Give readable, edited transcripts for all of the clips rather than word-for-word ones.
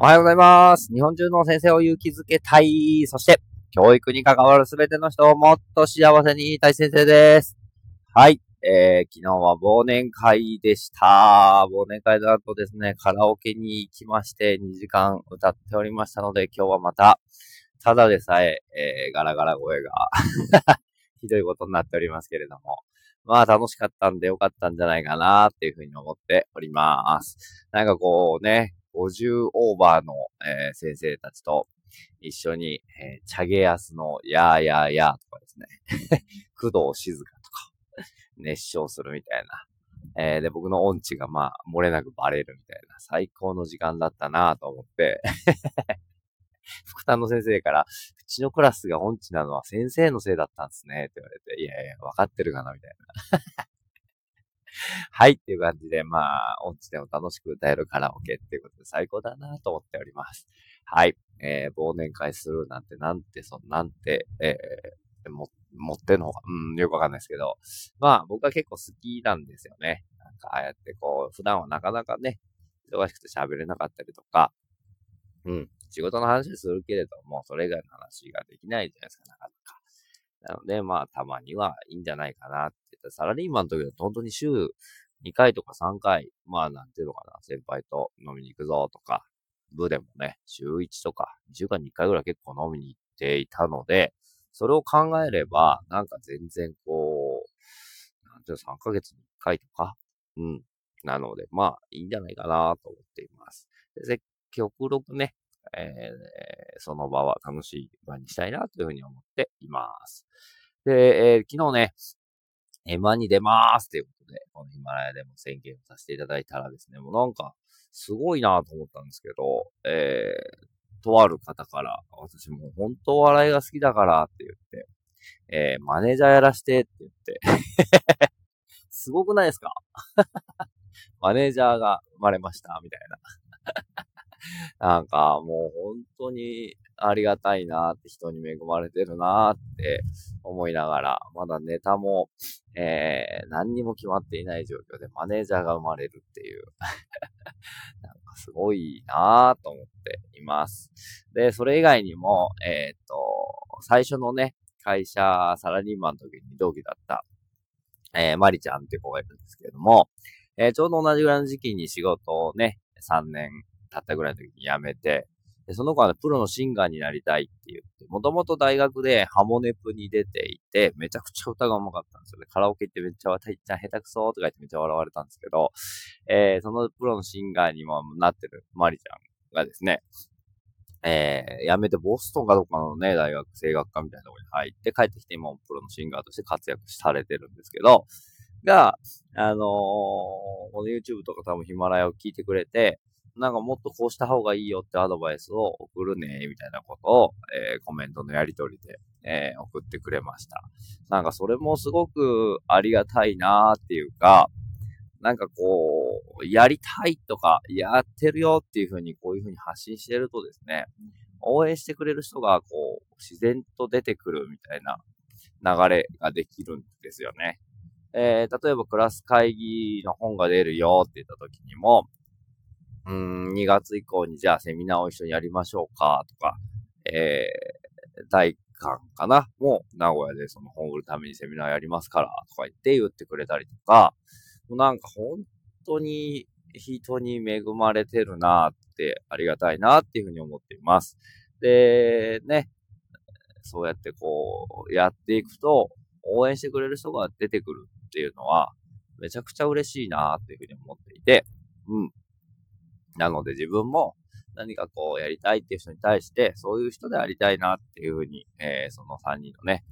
おはようございます。日本中の先生を勇気づけたい。そして、教育に関わるすべての人をもっと幸せにしたい先生です。はい。昨日は忘年会でした。忘年会の後ですね、カラオケに行きまして2時間歌っておりましたので、今日はまた、ただでさえ、ガラガラ声がひどいことになっておりますけれども。まあ楽しかったんでよかったんじゃないかなっていうふうに思っております。なんかこうね、50オーバーの、先生たちと一緒に、チャゲアスのやーやーやーとかですね工藤静香とか熱唱するみたいな、で僕の音痴がまあ漏れなくバレるみたいな最高の時間だったなと思って副担の先生からうちのクラスが音痴なのは先生のせいだったんですねって言われていやいや分かってるかなみたいなはいっていう感じで、まあ、音痴でも楽しく歌えるカラオケっていうことで最高だなと思っております。はい。忘年会するなんて、持ってんのか、よくわかんないですけど、まあ、僕は結構好きなんですよね。なんか、ああやってこう、普段はなかなかね、忙しくて喋れなかったりとか、仕事の話するけれども、それ以外の話ができないじゃないですか、なかなか。なので、まあ、たまにはいいんじゃないかなって。サラリーマンの時だと本当に週2回とか3回、まあなんていうのかな、先輩と飲みに行くぞとか、部でもね、週1とか、2週間に1回ぐらい結構飲みに行っていたので、それを考えれば、なんか全然こう、なんていうの、3ヶ月に1回とか、なので、まあいいんじゃないかなと思っています。で、極力ね、その場は楽しい場にしたいなというふうに思っています。で、昨日ね、M1 に出まーすということで、このヒマラヤでも宣言をさせていただいたらですね、もうなんか、すごいなと思ったんですけど、とある方から、私もう本当お笑いが好きだからって言って、マネージャーやらしてって言って、すごくないですかマネージャーが生まれました、みたいな。なんか、もう本当に、ありがたいなーって人に恵まれてるなーって思いながら、まだネタも、何にも決まっていない状況でマネージャーが生まれるっていう、なんかすごいなーと思っています。で、それ以外にも、最初のね、会社サラリーマンの時に同期だった、マリちゃんっていう子がいるんですけれども、ちょうど同じぐらいの時期に仕事をね、3年経ったぐらいの時に辞めて、その子は、ね、プロのシンガーになりたいって言って、もともと大学でハモネプに出ていて、めちゃくちゃ歌が上手かったんですよね。カラオケ行ってめっちゃ歌いっちゃ下手くそーとか言ってめっちゃ笑われたんですけど、そのプロのシンガーにもなってるマリちゃんがですね、辞めてボストンかどっかのね、大学声楽科みたいなところに入って帰ってきて今もプロのシンガーとして活躍されてるんですけど、が、この YouTube とか多分ヒマラヤを聞いてくれて、なんかもっとこうした方がいいよってアドバイスを送るねみたいなことを、コメントのやり取りで、送ってくれました。なんかそれもすごくありがたいなーっていうか、なんかこうやりたいとかやってるよっていう風にこういう風に発信してるとですね、応援してくれる人がこう自然と出てくるみたいな流れができるんですよね。例えばクラス会議の本が出るよって言った時にも。2月以降にじゃあセミナーを一緒にやりましょうかとか、大館かなもう名古屋でその本売るためにセミナーやりますからとか言ってくれたりとか、なんか本当に人に恵まれてるなーってありがたいなーっていうふうに思っています。で、ね、そうやってこうやっていくと応援してくれる人が出てくるっていうのはめちゃくちゃ嬉しいなーっていうふうに思っていて、なので自分も何かこうやりたいっていう人に対してそういう人でありたいなっていうふうに、その3人のね、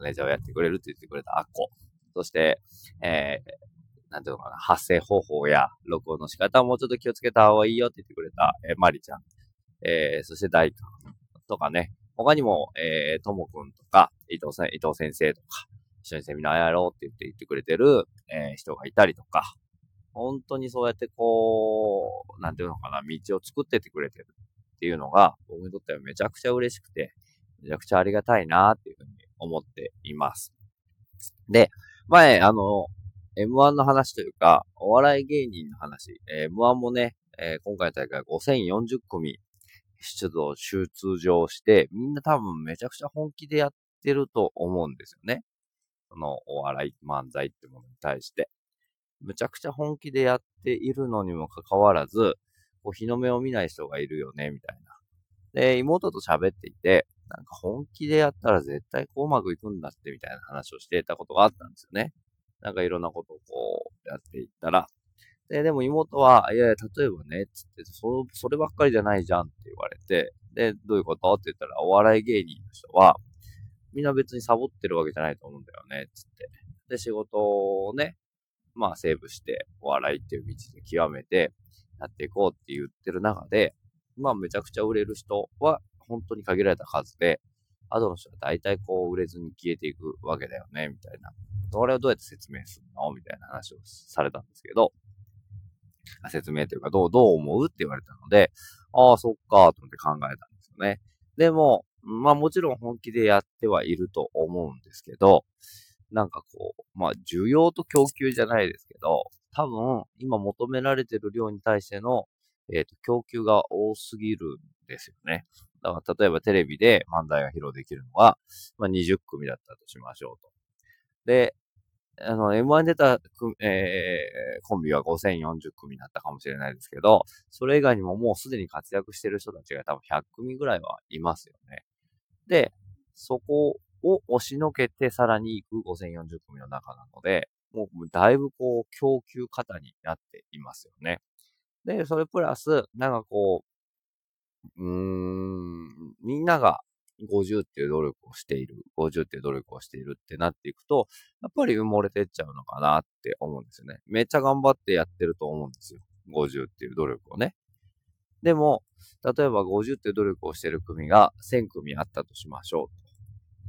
マネージャーをやってくれるって言ってくれたアッコ、そして、なんていうのかな、発声方法や録音の仕方をもうちょっと気をつけた方がいいよって言ってくれた、マリちゃん、そして大君とかね、他にもともくんとか伊藤先生とか一緒にセミナーやろうって言ってくれてる、人がいたりとか。本当にそうやってこう、なんていうのかな、道を作っててくれてるっていうのが、僕にとってはめちゃくちゃ嬉しくて、めちゃくちゃありがたいなっていうふうに思っています。で、前、M1 の話というか、お笑い芸人の話、M1 もね、今回の大会5040組出場、通常して、みんな多分めちゃくちゃ本気でやってると思うんですよね。そのお笑い、漫才ってものに対して。めちゃくちゃ本気でやっているのにもかかわらず、こう日の目を見ない人がいるよね、みたいな。で、妹と喋っていて、なんか本気でやったら絶対こううまくいくんだって、みたいな話をしていたことがあったんですよね。なんかいろんなことをこうやっていったら。でも妹は、いやいや、例えばね、つって、そればっかりじゃないじゃんって言われて、で、どういうことって言ったら、お笑い芸人の人は、みんな別にサボってるわけじゃないと思うんだよね、つって。で、仕事をね、まあセーブして、お笑いっていう道で極めて、やっていこうって言ってる中で、まあめちゃくちゃ売れる人は、本当に限られた数で、あとの人は大体こう売れずに消えていくわけだよね、みたいな。それをどうやって説明するのみたいな話をされたんですけど、説明というかどう思うって言われたので、ああ、そっか、と思って考えたんですよね。でも、まあもちろん本気でやってはいると思うんですけど、なんかこう、まあ需要と供給じゃないですけど、多分今求められている量に対しての、供給が多すぎるんですよね。だから例えばテレビで漫才が披露できるのは、まあ20組だったとしましょうと。で、M1 に出た、コンビは5040組になったかもしれないですけど、それ以外にももうすでに活躍している人たちが多分100組ぐらいはいますよね。で、そこを押しのけてさらに行く5040組の中なので、もうだいぶこう供給過多になっていますよね。で、それプラス、なんかこう、みんなが、50っていう努力をしているってなっていくと、やっぱり埋もれてっちゃうのかなって思うんですよね。めっちゃ頑張ってやってると思うんですよ。50っていう努力をね。でも、例えば50っていう努力をしている組が1000組あったとしましょ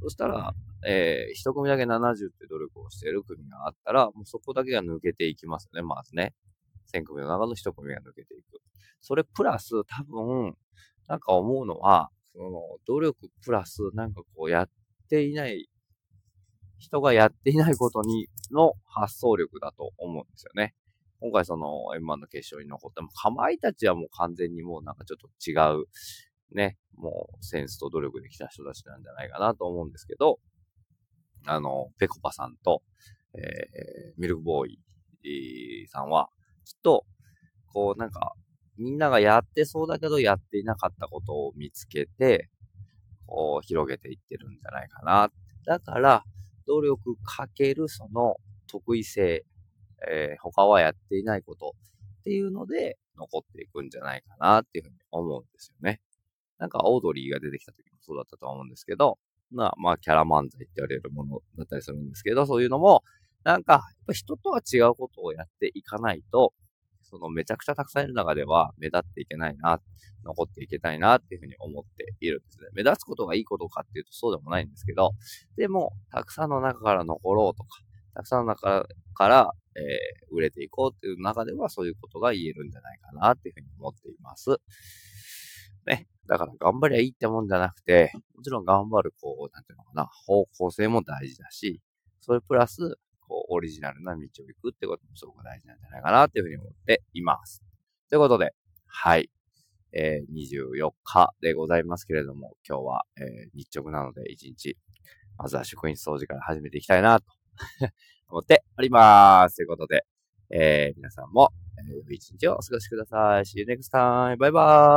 う。そしたら、1組だけ70っていう努力をしている組があったら、もうそこだけが抜けていきますよね、まずね。1000組の中の1組が抜けていく。それプラス、多分、なんか思うのは、努力プラスなんかこうやっていない人がやっていないことにの発想力だと思うんですよね。今回その M1 の決勝に残ったかまいたちはもう完全にもうなんかちょっと違うね、もうセンスと努力できた人たちなんじゃないかなと思うんですけど、ぺこぱさんと、ミルクボーイさんはきっとこうなんかみんながやってそうだけどやっていなかったことを見つけて、こう広げていってるんじゃないかな。だから、努力かけるその得意性、他はやっていないことっていうので残っていくんじゃないかなっていうふうに思うんですよね。なんかオードリーが出てきた時もそうだったと思うんですけど、まあキャラ漫才って言われるものだったりするんですけど、そういうのも、なんかやっぱ人とは違うことをやっていかないと、そのめちゃくちゃたくさんいる中では目立っていけないな、残っていけたいなっていうふうに思っているんですね。目立つことがいいことかっていうとそうでもないんですけど、でもたくさんの中から残ろうとか、たくさんの中から、売れていこうっていう中ではそういうことが言えるんじゃないかなっていうふうに思っています。ね。だから頑張りゃいいってもんじゃなくて、もちろん頑張るこう、なんていうのかな、方向性も大事だし、それプラス、こうオリジナルな道を行くってこともすごく大事なんじゃないかなっていうふうに思っています。ということで、はい。24日でございますけれども、今日は、日直なので1日、まずは職員掃除から始めていきたいなと思っております。ということで、皆さんも、良い1日をお過ごしください。See you next time. バイバイ。